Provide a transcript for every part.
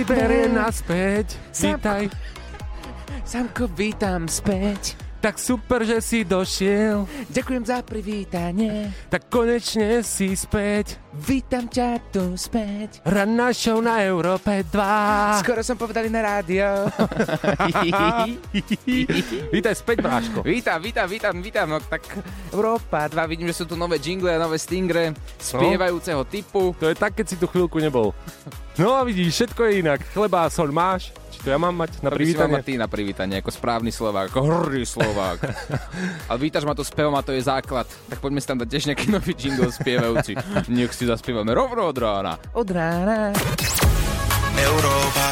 Oliver je naspäť. Vítaj. Samko, vítam späť. Tak super, že si došiel. Ďakujem za privítanie. Tak konečne si späť. Vítam ťa tu späť. Ranná show na Európe 2. Skoro som povedal na rádio. Vítaj späť, Bráško. Vítam. No, tak Európa 2, vidím, že sú tu nové jingle a nové stingre spievajúceho typu. To je tak, keď si tu chvíľku nebol. No a vidíš, všetko je inak. Chleba a soľ máš. To ja mám mať na privítanie? To by si mal mať ty na privítanie, ako správny Slovák, ako horrý Slovák. Ale vítaš ma to spevom a to je základ. Tak poďme si tam dať tiež nejaký nový jingle spievajúci. Nech si zaspievame rovno od rána. Od rána. Európa.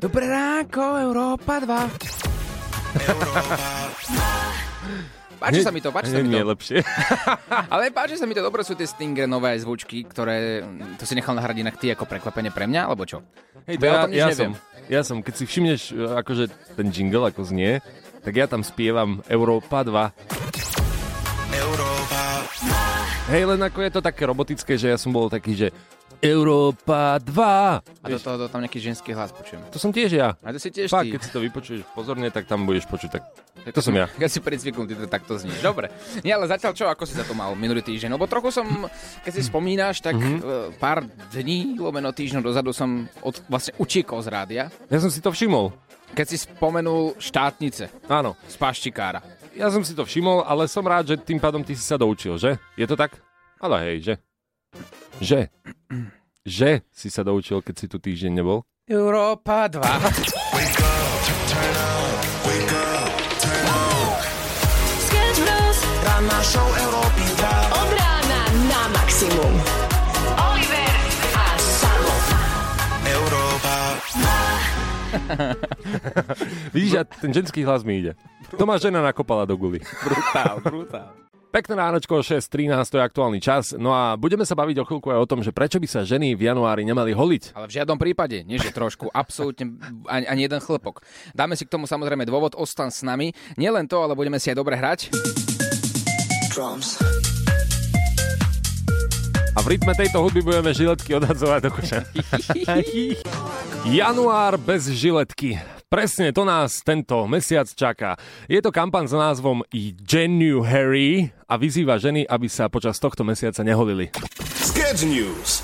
Dobré ránko, Európa 2. Európa. Páči sa mi to. Nie lepšie. Ale páči sa mi to, dobre sú tie Stingre, nové zvučky, ktoré to si nechal nahradiť inak ty ako prekvapenie pre mňa, alebo čo? Hej, ja som, keď si všimneš, akože ten jingle ako znie, tak ja tam spievam Európa 2. Európa 2. Hej, len ako je to také robotické, že ja som bol taký, že Európa 2. A do toho tam nejaký ženský hlas počujem. To som tiež ja. A to si tiež ty. Keď si to vypočuješ pozorne, tak tam budeš počuť. Tak to som ja. Keď si predzvyknutý, tak to znieš. Dobre. Nie, ale zatiaľ čo? Ako si za to mal minulý týždeň? Lebo trochu som, keď si spomínaš, tak pár dní, lomeno týždňov dozadu som vlastne učiekol z rádia. Ja som si to všimol. Keď si spomenul štátnice. Áno. Z paštikára. Ja som si to všimol, ale som rád, že tým pádom ty si sa doučil, že? Je to tak? Ale hej, že? Že si sa doučil, keď si tu týždeň nebol? Európa 2. Ranná show Európy 2. Od rána na maximum. Oliver a Samo. Európa 2. Vidíš, ten ženský hlas mi ide. To ma žena nakopala do guly. Brutál. Pekné ránočko, 6:13, to je aktuálny čas. No a budeme sa baviť o chvíľku aj o tom, že prečo by sa ženy v januári nemali holiť. Ale v žiadnom prípade, nie že trošku, absolútne ani jeden chlpok. Dáme si k tomu samozrejme dôvod, ostan s nami. Nielen to, ale budeme si aj dobre hrať. Drums. A v rytme tejto hudby budeme žiletky odhadzovať do koša. Január bez žiletky. Presne, to nás tento mesiac čaká. Je to kampaň s názvom Genuary a vyzýva ženy, aby sa počas tohto mesiaca neholili. Sketch News.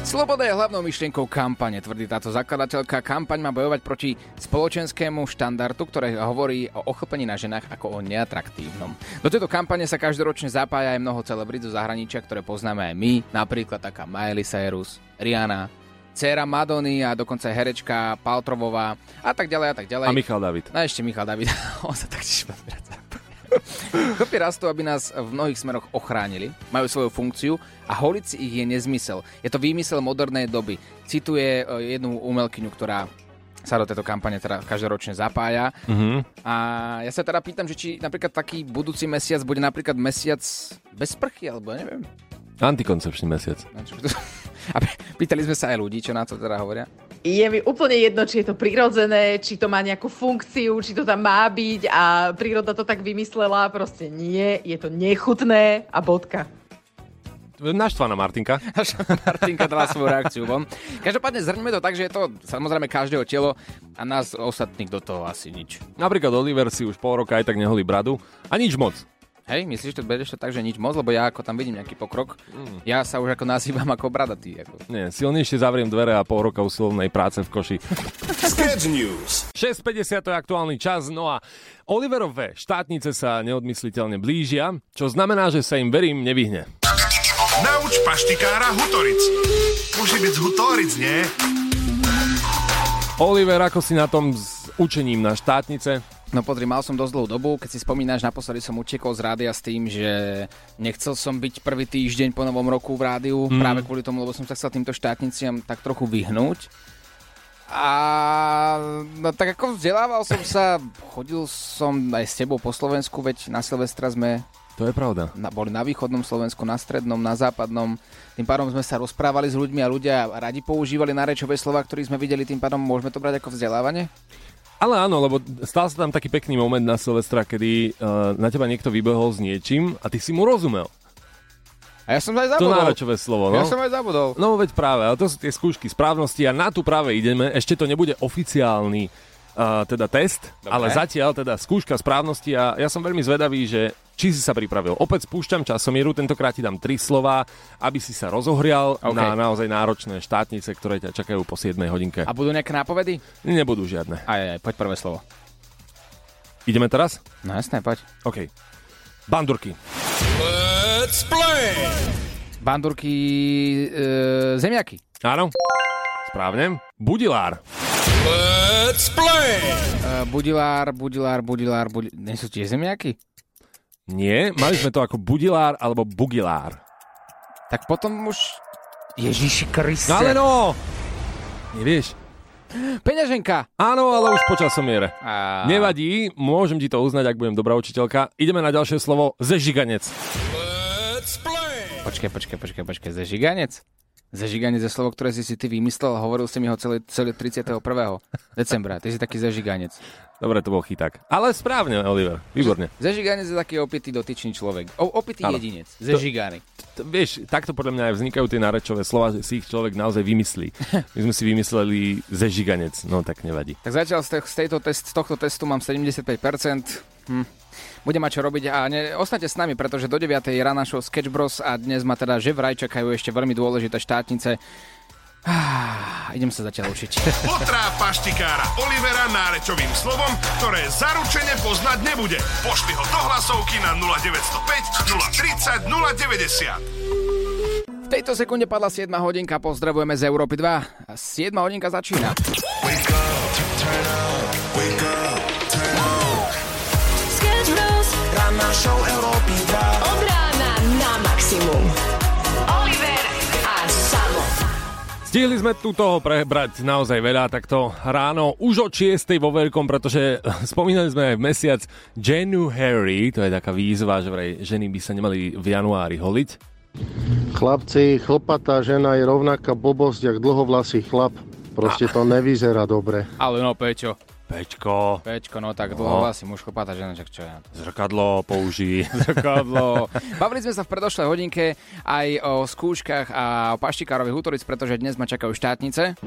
Sloboda je hlavnou myšlienkou kampane, tvrdí táto zakladateľka. Kampaň má bojovať proti spoločenskému štandardu, ktoré hovorí o ochlpení na ženách ako o neatraktívnom. Do tejto kampane sa každoročne zapája aj mnoho celebrít zo zahraničia, ktoré poznáme aj my, napríklad taká Miley Cyrus, Rihanna, dcéra Madony a dokonca herečka Paltrovová a tak ďalej a tak ďalej. A Michal David. A ešte Michal David. On sa tak tiež vráca. Chlapy rastú, aby nás v mnohých smeroch ochránili. Majú svoju funkciu a holiť si ich je nezmysel. Je to výmysel modernej doby. Cituje jednu umelkyňu, ktorá sa do tejto kampane teda každoročne zapája. Mm-hmm. A ja sa teda pýtam, že či napríklad taký budúci mesiac bude napríklad mesiac bez sprchy, alebo neviem. Antikoncepčný mesiac. A pýtali sme sa aj ľudí, čo na to teda hovoria. Je mi úplne jedno, či je to prirodzené, či to má nejakú funkciu, či to tam má byť a príroda to tak vymyslela. Proste nie, je to nechutné a bodka. Naštvaná Martinka. Martinka dala svoju reakciu von. Každopádne zhrňme to tak, že je to samozrejme každého telo a nás ostatných do toho asi nič. Napríklad Oliver si už pol roka aj tak neholí bradu a nič moc. Hej, myslíš, že bereš to tak, že nič moc, lebo ja ako tam vidím nejaký pokrok, ja sa už ako nazývam ako bradatý. Ako. Nie, silnejšie zavriem dvere a pol roka usilovnej práce v koši. Sketch News. 6:50 to je aktuálny čas, no a Oliverove štátnice sa neodmysliteľne blížia, čo znamená, že sa im verím nevyhne. Nauč paštikára Hutoric. Môže byť Hutoric, nie? Oliver, ako si na tom s učením na štátnice? No podri, mal som dosť dlhú dobu, keď si spomínaš, naposledy som utekol z rádia s tým, že nechcel som byť prvý týždeň po novom roku v rádiu, práve kvôli tomu, lebo som sa chcel týmto štátniciam tak trochu vyhnúť. A no, tak ako vzdelával som sa, chodil som aj s tebou po Slovensku, veď na Silvestra sme... To je pravda. Boli na východnom Slovensku, na strednom, na západnom. Tým pádom sme sa rozprávali s ľuďmi a ľudia radi používali nárečové slova, ktorých sme videli, tým pádom môžeme to brať ako vzdelávanie? Ale áno, lebo stal sa tam taký pekný moment na Silvestra, kedy na teba niekto vybehol s niečím a ty si mu rozumel. A A ja som aj zabudol. To náročové slovo, no. Ja som aj zabudol. No veď práve, ale to sú tie skúšky správnosti a na tu práve ideme. Ešte to nebude oficiálny teda test, dobre, ale zatiaľ teda skúška správnosti a ja som veľmi zvedavý, že či si sa pripravil. Opäť spúšťam časomieru, tentokrát ti dám 3 slová, aby si sa rozohrial na naozaj náročné štátnice, ktoré ťa čakajú po 7 hodinke. A budú nejaké nápovedy? Nebudú žiadne. Aj, poď prvé slovo. Ideme teraz? No jasné, poď. OK. Bandurky. Let's play! Bandurky, zemiaky. Áno. Správne. Budilár. Let's play! Budilár. Nie sú tiež zemiaky? Nie, mali sme to ako budilár alebo bugilár. Tak potom už... Ježiši Kriste. No ale no! Nevieš? Peňaženka. Áno, ale už po časomiere. Nevadí, môžem ti to uznať, ak budem dobrá učiteľka. Ideme na ďalšie slovo. Zežiganec. Let's play! Počkaj. Zežiganec? Zažiganie je slovo, ktoré si ty vymyslel a hovoril si mi ho celé 31. decembra. Ty si taký zažiganec. Dobre, to bol chyták. Ale správne, Oliver. Výborne. Zažiganec je taký opitý dotyčný človek. Opitý jedinec. Zažiganý. Vieš, takto podľa mňa aj vznikajú tie nárečové slova, že si ich človek naozaj vymyslí. My sme si vymysleli zažiganec. No tak nevadí. Tak zatiaľ z tohto testu mám 75%. Budem mať čo robiť a ostaňte s nami, pretože do 9. je rána show Sketch Bros a dnes ma teda že vraj čakajú ešte veľmi dôležité štátnice. Idem sa zatiaľ učiť. Potráp paštikára Olivera nárečovým slovom, ktoré zaručene poznať nebude. Pošli ho do hlasovky na 0905 030 090. V tejto sekunde padla 7 hodinka, pozdravujeme z Európy 2. A 7 hodinka začína. Wake up, turn up, wake up. Ranná show Európy 2. Od rána na maximum. Oliver a Samo. Stihli sme tu toho prebrať naozaj veľa takto ráno. Už od 6. vo veľkom, pretože spomínali sme aj v mesiac Genuary. To je taká výzva, že vraj ženy by sa nemali v januári holiť. Chlapci, chlpatá žena je rovnaká blbosť, jak dlhovlasý chlap. Proste to nevyzerá dobre. Ale no, Peťo. Pečko, no tak dlho asi muž chlopatá žena, čak čo je na to? Zrkadlo použij. Zrkadlo. Bavili sme sa v predošlej hodinke aj o skúškach a o paštikárových útoric, pretože dnes ma čakajú štátnice.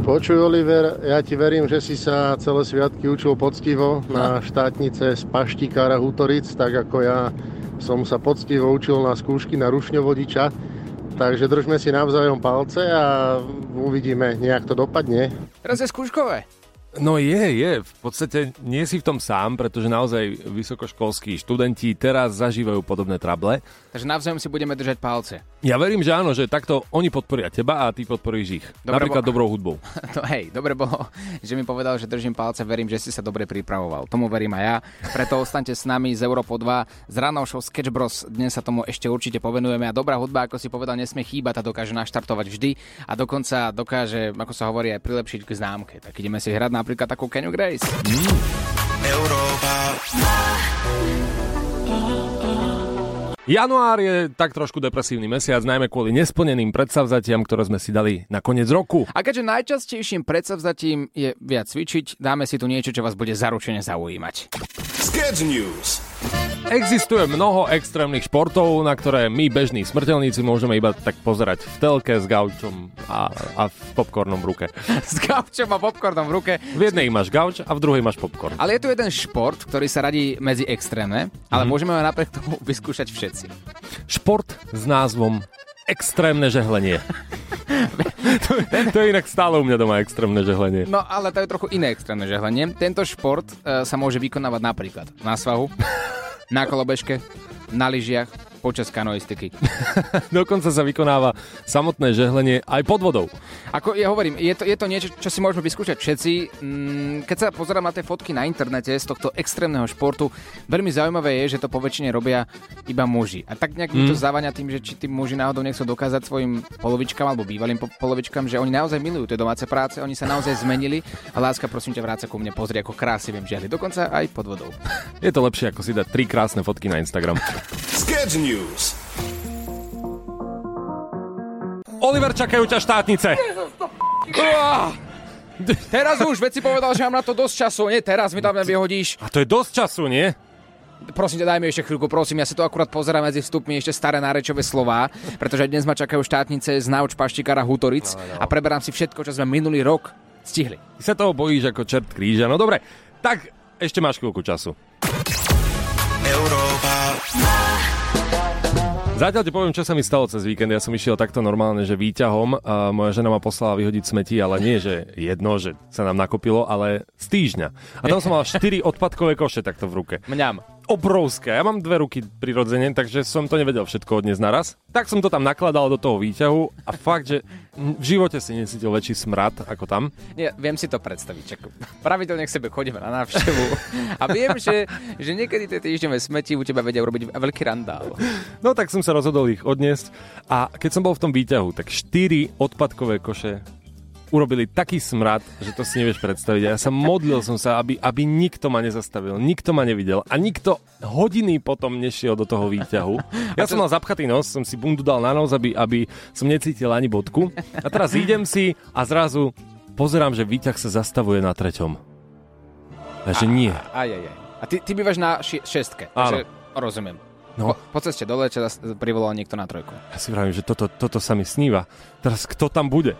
Počuj, Oliver, ja ti verím, že si sa celé sviatky učil poctivo na štátnice z paštikára útoric, tak ako ja som sa poctivo učil na skúšky na rušňovodiča. Takže držme si navzájom palce a uvidíme, nejak to dopadne. Teraz je skúškové. No je. V podstate nie si v tom sám, pretože naozaj vysokoškolskí študenti teraz zažívajú podobné trable. Takže navzájom si budeme držať palce. Ja verím, že áno, že takto oni podporia teba a ty podporíš ich. Dobre napríklad dobrou hudbou. No hej, dobre bolo, že mi povedal, že držím palce, verím, že si sa dobre pripravoval. Tomu verím aj ja, preto ostaňte s nami z Európo 2 z ranou show Sketch Bros. Dnes sa tomu ešte určite povenujeme a dobrá hudba, ako si povedal, nesmie chýbať a dokáže naštartovať vždy a dokonca dokáže, ako sa hovorí, aj prilepšiť k známke. Tak ideme si hrať napríklad takú Can You Grace. Európa. Január je tak trošku depresívny mesiac, najmä kvôli nesplneným predsavzatiam, ktoré sme si dali na koniec roku. A keďže najčastejším predsavzatím je viac cvičiť, dáme si tu niečo, čo vás bude zaručene zaujímať. Sketch News. Existuje mnoho extrémnych športov, na ktoré my, bežní smrteľníci, môžeme iba tak pozerať v telke s gaučom a v popcornom v ruke. S gaučom a popcornom v ruke. V jednej máš gauč a v druhej máš popcorn. Ale je tu jeden šport, ktorý sa radí medzi extrémne, ale môžeme ho napriek tomu vyskúšať všetci. Šport s názvom extrémne žehlenie. To je inak stále u mňa doma extrémne žehlenie. No ale to je trochu iné extrémne žehlenie. Tento šport sa môže vykonávať napríklad na svahu, na kolobežke, na lyžiach, počas kanoistiky. Dokonca sa vykonáva samotné žehlenie aj pod vodou. Ako ja hovorím, je to niečo, čo si môžeme vyskúšať všetci. Keď sa pozerám na tie fotky na internete z tohto extrémneho športu, veľmi zaujímavé je, že to poväčšine robia iba muži. A tak nejak mi to závania tým, že či tí muži náhodou nechcú dokázať svojim polovičkám alebo bývalým polovičkám, že oni naozaj milujú tie domáce práce, oni sa naozaj zmenili. A láska, prosím ťa, vráť sa ku mne, pozri, ako krásne viem žehliť, dokonca aj pod vodou. Je to lepšie ako si dať 3 krásne fotky na Instagram. Sketch News. Oliver, čakajú ťa štátnice. Teraz už, veď si povedal, že mám na to dosť času, nie? Teraz mi tam nevyhodíš. A to je dosť času, nie? Prosím ťa, daj mi ešte chvíľku, prosím, ja si to akurát pozerám medzi vstupmi ešte staré nárečové slová, pretože dnes ma čakajú štátnice z Nauč Paštikára Hutoric no. A preberám si všetko, čo sme minulý rok stihli. Ty sa toho bojíš ako čert kríža, no dobre, tak ešte máš chvíľku času. Zatiaľ ti poviem, čo sa mi stalo cez víkend. Ja som išiel takto normálne, že výťahom. A moja žena ma poslala vyhodiť smetí, ale nie, že jedno, že sa nám nakopilo, ale z týždňa. A tam som mal 4 odpadkové koše takto v ruke. Mňam. Obrovské. Ja mám 2 ruky prirodzene, takže som to nevedel všetko od dnes naraz. Tak som to tam nakladal do toho výťahu a fakt, že v živote si necítil väčší smrad ako tam. Nie, viem si to predstaviť. Pravidelne k sebe chodíme na návštevu a viem, že niekedy tie týždňové smeti u teba vedia urobiť veľký randál. No tak som sa rozhodol ich odniesť a keď som bol v tom výťahu, tak 4 odpadkové koše urobili taký smrad, že to si nevieš predstaviť. Ja sa modlil som sa, aby nikto ma nezastavil, nikto ma nevidel a nikto hodiny potom nešiel do toho výťahu. Ja som mal zapchatý nos, som si bundu dal na nos, aby som necítil ani bodku. A teraz idem si a zrazu pozerám, že výťah sa zastavuje na 3. A že nie. A ty bývaš na 6, takže rozumiem. No. Po ceste dole privolal niekto na 3. Ja si vravím, že toto sa mi sníva. Teraz kto tam bude?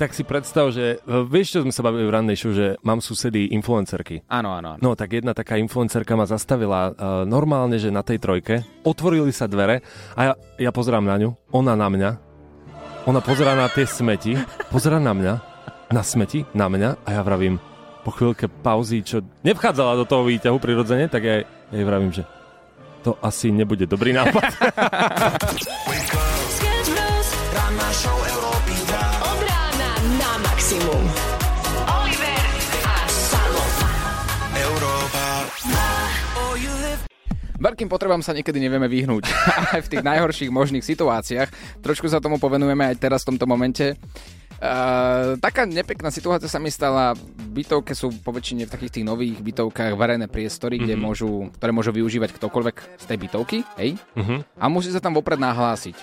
Tak si predstav, že vieš, čo sme sa bavili v rannej show, že mám susedy influencerky. Áno. No tak jedna taká influencerka ma zastavila normálne, že na tej 3, otvorili sa dvere a ja pozerám na ňu, ona na mňa, ona pozerá na tie smeti, pozerá na mňa, na smeti, na mňa a ja vravím, po chvíľke pauzy, čo nevchádzala do toho výťahu prirodzene, tak ja jej vravím, že to asi nebude dobrý nápad. Oliver a Sama. Európa. Veľkým potrebám sa niekedy nevieme vyhnúť. Aj v tých najhorších možných situáciách. Trošku sa tomu povenujeme aj teraz v tomto momente. Taká nepekná situácia sa mi stala. Bytovke sú poväčšine v takých tých nových bytovkách verejné priestory, kde ktoré môžu využívať ktokoľvek z tej bytovky, hej? A musí sa tam vopred nahlásiť.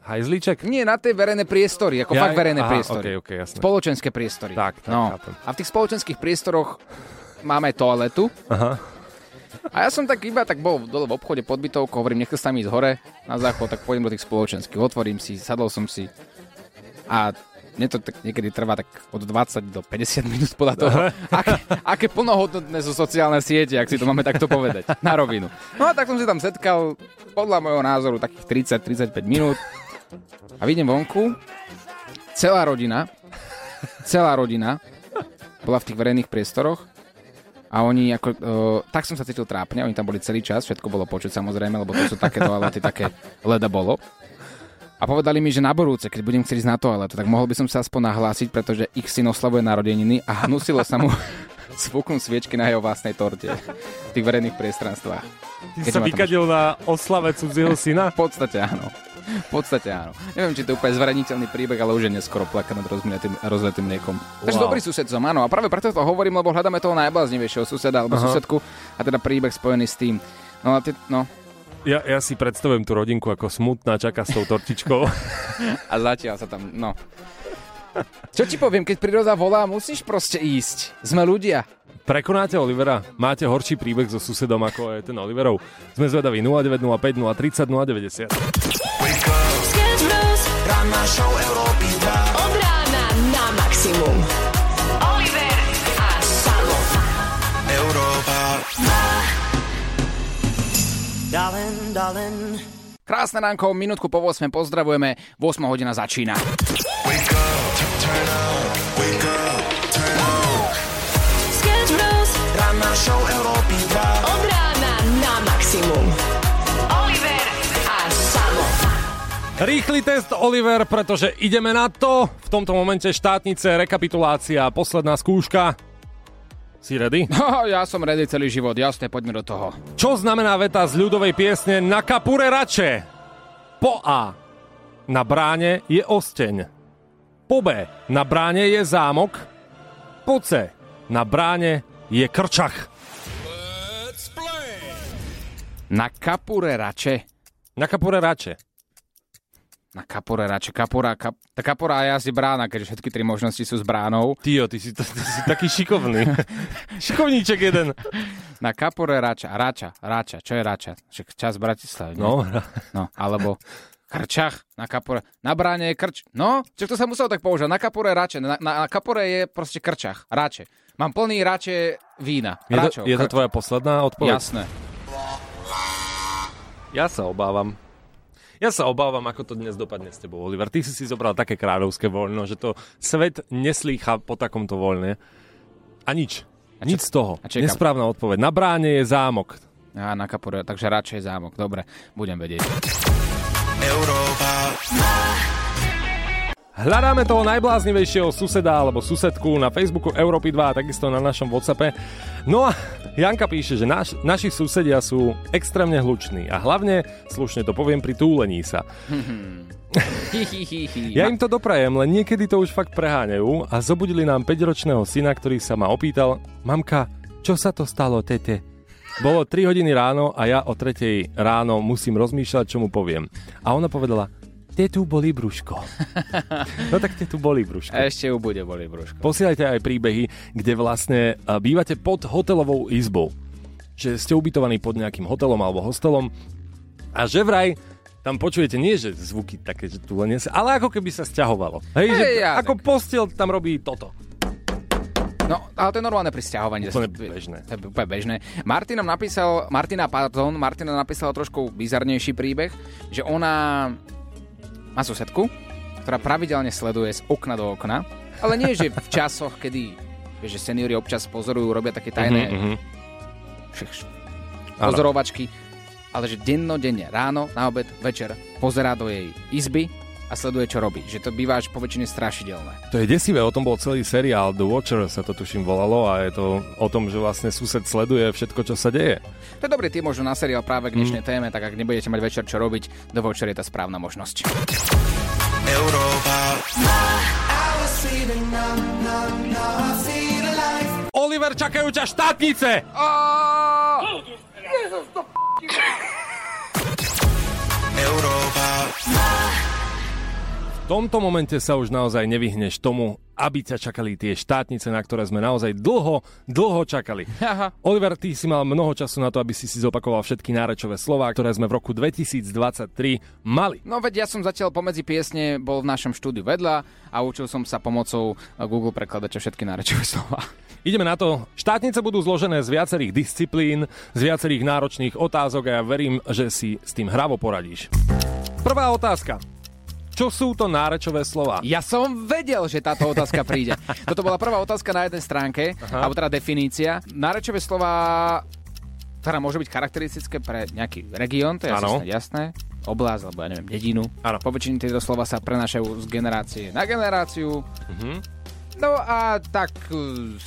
Hajzlíček? Nie, na tie verejné priestory, ako fakt verejné priestory. Okay, jasné. Spoločenské priestory. Tak, no. Chápem. A v tých spoločenských priestoroch máme toaletu. Aha. A ja som iba bol dole v obchode pod bytovkou, hovorím, nechcel sa mi ísť hore na záchod, tak pôjdem do tých spoločenských, otvorím si, sadol som si a mne to tak niekedy trvá tak od 20 do 50 minút podľa toho, aké plnohodnotné sú sociálne siete, ak si to máme takto povedať, na rovinu. No a tak som si tam setkal, podľa môjho názoru, takých 30-35 minút a vidím vonku, celá rodina bola v tých verejných priestoroch a oni tak som sa cítil trápne, oni tam boli celý čas, všetko bolo počuť samozrejme, lebo to sú také toalety, také leda bolo. A povedali mi, že na borúce, keď budem chcieť ísť na toaletu, tak mohol by som sa aspoň nahlásiť, pretože ich syn oslavuje narodeniny a hnusilo sa mu zvukom sviečky na jeho vlastnej torte v tých verejných priestranstvách. Ty si sa vykadil na oslave cudzieho syna? V podstate áno. Neviem, či to je úplne zverejniteľný príbeh, ale už je neskoro plakať nad rozletým mliekom. Wow. Takže dobrý sused som, áno. A práve preto to hovorím, lebo hľadáme toho najbláznivejšieho suseda alebo susedku a teda príbeh spojený s tým. Ja si predstavujem tú rodinku ako smutná, čaká s tou tortičkou. A zatiaľ sa tam, no. Čo ti poviem, keď príroda volá, musíš proste ísť. Sme ľudia. Prekonáte Olivera? Máte horší príbeh so susedom, ako je ten Oliverov? Sme zvedaví 0905 030 090. Ranná show Európy 2. Od rána na maximum. Oliver a Samo. Európa 2. Dalen. Krásne ránko, minútku po 8 pozdravujeme. 8 hodina začína. Wake up, turn up, wake up, turn up. Sketch Bros. Ranná show Európy 2. Od rána na maximum. Oliver a Samo. Rýchly test, Oliver, pretože ideme na to. V tomto momente štátnice, rekapitulácia, posledná skúška. Si ready? Ja som ready celý život, jasne, poďme do toho. Čo znamená veta z ľudovej piesne Na kapure rače? Po A. Na bráne je osteň. Po B. Na bráne je zámok. Po C. Na bráne je krčach. Let's play. Na kapure rače. Na kapure rače. Na kapore rače. Tá kapora je asi brána, keďže všetky 3 možnosti sú s bránou. Ty si taký šikovný. Šikovníček jeden. Na Kapore Rača. Čo je Rača? Čas Bratislavy. No, alebo Krčach na Kapore. Na bráne je Krč. No, to sa muselo tak používať. Na Kapore Rače. Na Kapore je proste Krčach. Rače. Mám plný Rače vína. Je to tvoja posledná odpoveď? Jasné. Ja sa obávam, ako to dnes dopadne s tebou, Oliver. Ty si zobral také kráľovské voľno, že to svet neslýcha po takomto voľne. A nič. Nič z toho. Nesprávna odpoveď. Na bráne je zámok. Á, na Kapore, takže radšej zámok. Dobre, budem vedieť. Európa. Hľadáme toho najbláznivejšieho suseda alebo susedku na Facebooku Európy 2 a takisto na našom WhatsAppe. No a Janka píše, že naši susedia sú extrémne hluční a hlavne, slušne to poviem, pri túlení sa. Ja im to doprajem, len niekedy to už fakt preháňajú a zobudili nám 5-ročného syna, ktorý sa ma opýtal: Mamka, čo sa to stalo, tete? Bolo 3 hodiny ráno a ja o 3 ráno musím rozmýšľať, čo mu poviem. A ona povedala: Tetu bolí brúško. No tak tetu bolí brúško. A ešte ju bude bolí brúško. Posielajte aj príbehy, kde vlastne bývate pod hotelovou izbou. Že ste ubytovaní pod nejakým hotelom alebo hostelom a že vraj tam počujete nie, že zvuky také, že tu len ale ako keby sa sťahovalo. Hej, že ako postiel tam robí toto. No, ale to je normálne pri sťahovaní. To je úplne bežné. Martina napísala trošku bizarnejší príbeh, že ona má susedku, ktorá pravidelne sleduje z okna do okna, ale nie, že v časoch, kedy vieš, že seniori občas pozorujú, robia také tajné pozorovačky, ale že dennodenne, ráno, na obed, večer, pozerá do jej izby a sleduje, čo robí. Že to býva až po väčšine strašidelné. To je desivé, o tom bol celý seriál The Watcher, sa to tuším volalo, a je to o tom, že vlastne sused sleduje všetko, čo sa deje. To je dobrý tým možno na seriál práve k dnešnej téme, tak ak nebudete mať večer čo robiť, do večera je tá správna možnosť. Oliver, čakajú ťa štátnice! V tomto momente sa už naozaj nevyhneš tomu, aby ťa čakali tie štátnice, na ktoré sme naozaj dlho čakali. Aha. Oliver, ty si mal mnoho času na to, aby si zopakoval všetky nárečové slová, ktoré sme v roku 2023 mali. No veď ja som zatiaľ pomedzi piesne bol v našom štúdiu vedľa a učil som sa pomocou Google prekladača všetky nárečové slová. Ideme na to. Štátnice budú zložené z viacerých disciplín, z viacerých náročných otázok a ja verím, že si s tým hravo poradíš. Prvá otázka. Čo sú to nárečové slová? Ja som vedel, že táto otázka príde. Toto bola prvá otázka na jednej stránke, alebo teda definícia. Nárečové slová, ktorá môže byť charakteristické pre nejaký región, to je jasné, oblasť, alebo ja neviem, dedinu. Po väčšine tieto slova sa prenášajú z generácie na generáciu. No a tak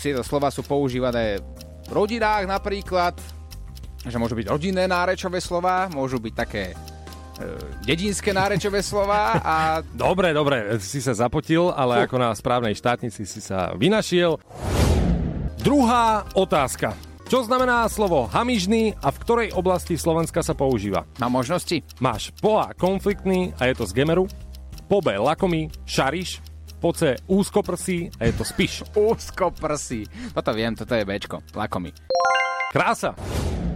tieto slova sú používané v rodinách napríklad, že môžu byť rodinné nárečové slová, môžu byť také dedinské nárečové slová a... Dobre, si sa zapotil, ale ako na správnej štátnici si sa vynašiel. Druhá otázka. Čo znamená slovo hamižný a v ktorej oblasti Slovenska sa používa? Má možnosti. Máš po A konfliktný a je to z Gemeru, po B lakomý, šariš, po C úzkoprsý a je to spiš. Úzkoprsý. Toto viem, toto je Bčko, lakomý. Krása.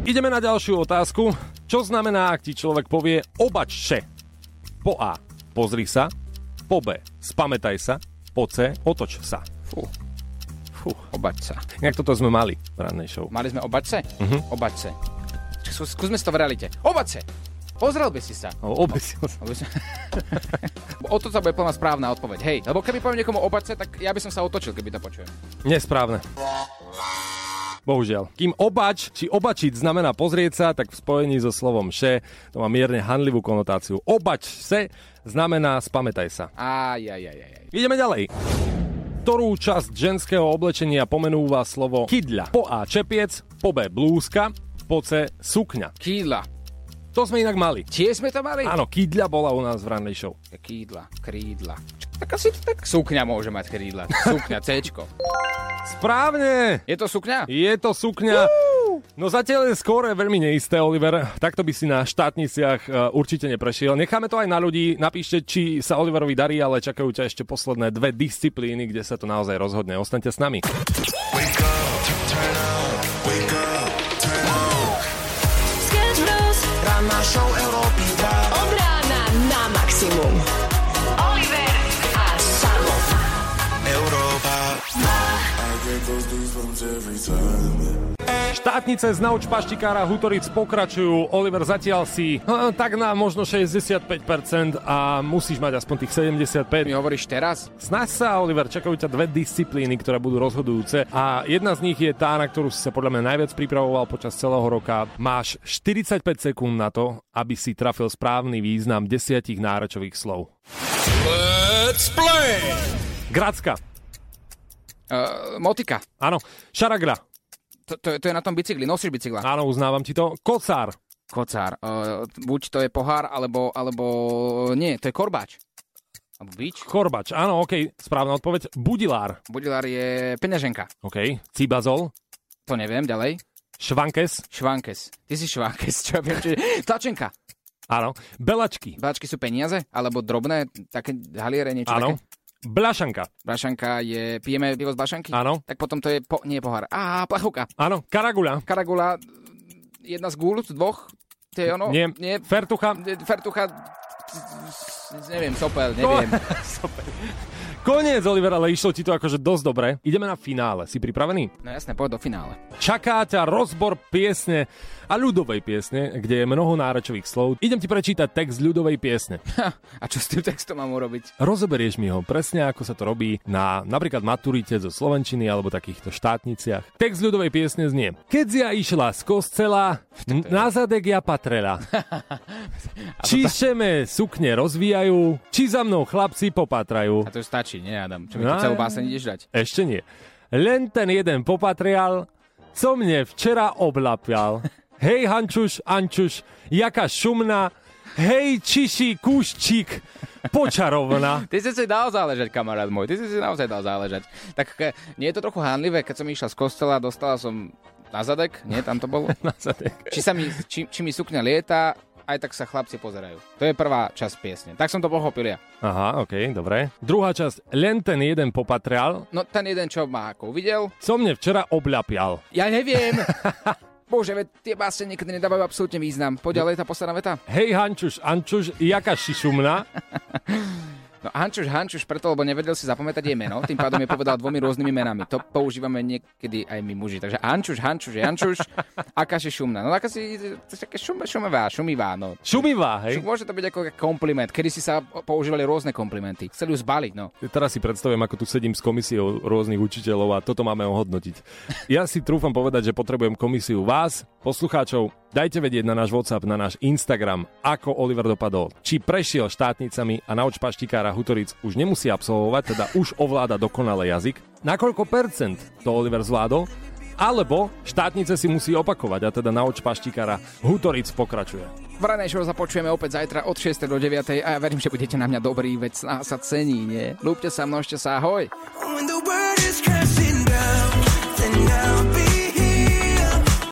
Ideme na ďalšiu otázku. Čo znamená, ak ti človek povie obačše? Po A pozri sa, po B spamätaj sa, po C otoč sa. Fú, obač sa. Nejak toto sme mali v rannej show. Mali sme obačse? Obačse. Skúsme si to v realite. Obačse! Pozrel by si sa. Obesil sa. O to sa bude plná správna odpoveď. Hej, lebo keby poviem niekomu obačse, tak ja by som sa otočil, keby to počujem. Nesprávne. Bohužiaľ. Kým obač či obačiť znamená pozrieť sa, tak v spojení so slovom še to má mierne hanlivú konotáciu. Obač se znamená spamätaj sa. Ideme ďalej. Ktorú časť ženského oblečenia pomenúva slovo kydľa? Po A čepiec, po B blúzka, po C sukňa. Kydľa. To sme inak mali. Tiež sme to mali? Áno, kydľa bola u nás v rannej show. Kydľa, krídla. Tak asi to tak sukňa môže mať krídla. Sukňa, Cčko. Správne! Je to sukňa. No zatiaľ je skôr veľmi neisté, Oliver. Takto by si na štátniciach určite neprešiel. Necháme to aj na ľudí. Napíšte, či sa Oliverovi darí, ale čakajú ťa ešte posledné dve disciplíny, kde sa to naozaj rozhodne. Ostaňte s nami. Wake up, turn Vrátnice z Nauč paštikára Hutoric pokračujú. Oliver, zatiaľ si tak na možno 65% a musíš mať aspoň tých 75%. Mi hovoríš teraz? Snaž sa, Oliver, čakajú ťa dve disciplíny, ktoré budú rozhodujúce a jedna z nich je tá, na ktorú si sa podľa mňa najviac pripravoval počas celého roka. Máš 45 sekúnd na to, aby si trafil správny význam 10 nárečových slov. Let's play! Gracka. Motika. Áno. Šaragra. To je na tom bicykli, nosíš bicykla. Áno, uznávam ti to. Kocár. Kocár. Buď to je pohár, alebo nie, to je korbáč. Alebo bič. Korbáč, áno, okej, správna odpoveď. Budilár. Budilár je peňaženka. Okej. Cibazol. To neviem, ďalej. Švankes. Švankes. Ty si švankes, čo ja viem, čo je. Tlačenka. Áno. Belačky. Belačky sú peniaze, alebo drobné, také haliere, niečo áno. Také. Blašanka. Blašanka je... Pijeme pivo z blašanky? Áno. Tak potom to je... Nie pohár. Á, plachovka. Áno. Karagula. Karagula. Jedna z gúľ, z dvoch. To je ono... Nie. Fertucha. Fertucha. Neviem, sopel, neviem. Sopel. Koniec, Oliver, ale išlo ti to akože dosť dobre. Ideme na finále. Si pripravený? No jasné, poď do finále. Čaká ťa rozbor piesne a ľudovej piesne, kde je mnoho nárečových slov. Idem ti prečítať text ľudovej piesne. Ha, a čo s tým textom mám urobiť? Rozoberieš mi ho presne, ako sa to robí na napríklad maturite zo slovenčiny alebo takýchto štátniciach. Text ľudovej piesne znie: Keď ja išla z kostela, na zadek ja patrela. Či šeme sukne rozvíjajú, či za mnou chlapci popatrajú. A to už stačí. Nie, Adam, čo mi tu celú báseň ideš dať? Ešte nie. Len ten jeden popatrial, co mne včera oblapial. Hej, Hančuš, Ančuš, jaká šumná, hej, Čiši, Kúščík, počarovná. Ty si dal záležať, kamarát môj, ty si naozaj dal záležať. Tak nie je to trochu hanlivé, keď som išla z kostela, dostala som na zadek, nie, tam to bolo? Na zadek. Či mi sukňa lieta, aj tak sa chlapci pozerajú. To je prvá časť piesne. Tak som to pochopil ja. Aha, okej, dobre. Druhá časť, len ten jeden popatrial. No ten jeden, čo ma ako uvidel. Co mne včera obľapial. Ja neviem. Bože, tie básne niekedy nedávajú absolútne význam. Poďalej tá posledná veta. Hej, Hančuš, Ančuš, jaká šišumná. No Hančuš preto, lebo nevedel si zapamätať jej meno, tým pádom je povedal dvomi rôznymi menami. To používame niekedy aj my muži. Takže Hančuš, aká si šumná. No aká si také šumivá, no. Šumivá, hej? Môže to byť ako kompliment, kedy si sa používali rôzne komplimenty. Chceli ju zbaliť, no. Teraz si predstavujem, ako tu sedím s komisiou rôznych učiteľov a toto máme ohodnotiť. Ja si trúfam povedať, že potrebujem komisiu vás, poslucháčov. Dajte vedieť na náš WhatsApp, na náš Instagram, ako Oliver dopadol. Či prešiel štátnicami a Nauč paštikára Hutoric už nemusí absolvovať, teda už ovláda dokonale jazyk. Na koľko percent to Oliver zvládol? Alebo štátnice si musí opakovať a teda Nauč paštikára Hutoric pokračuje. Vranej show započujeme opäť zajtra od 6 do 9 a ja verím, že budete na mňa dobrý, veď sa cení, nie? Ľúbte sa, množte sa, ahoj!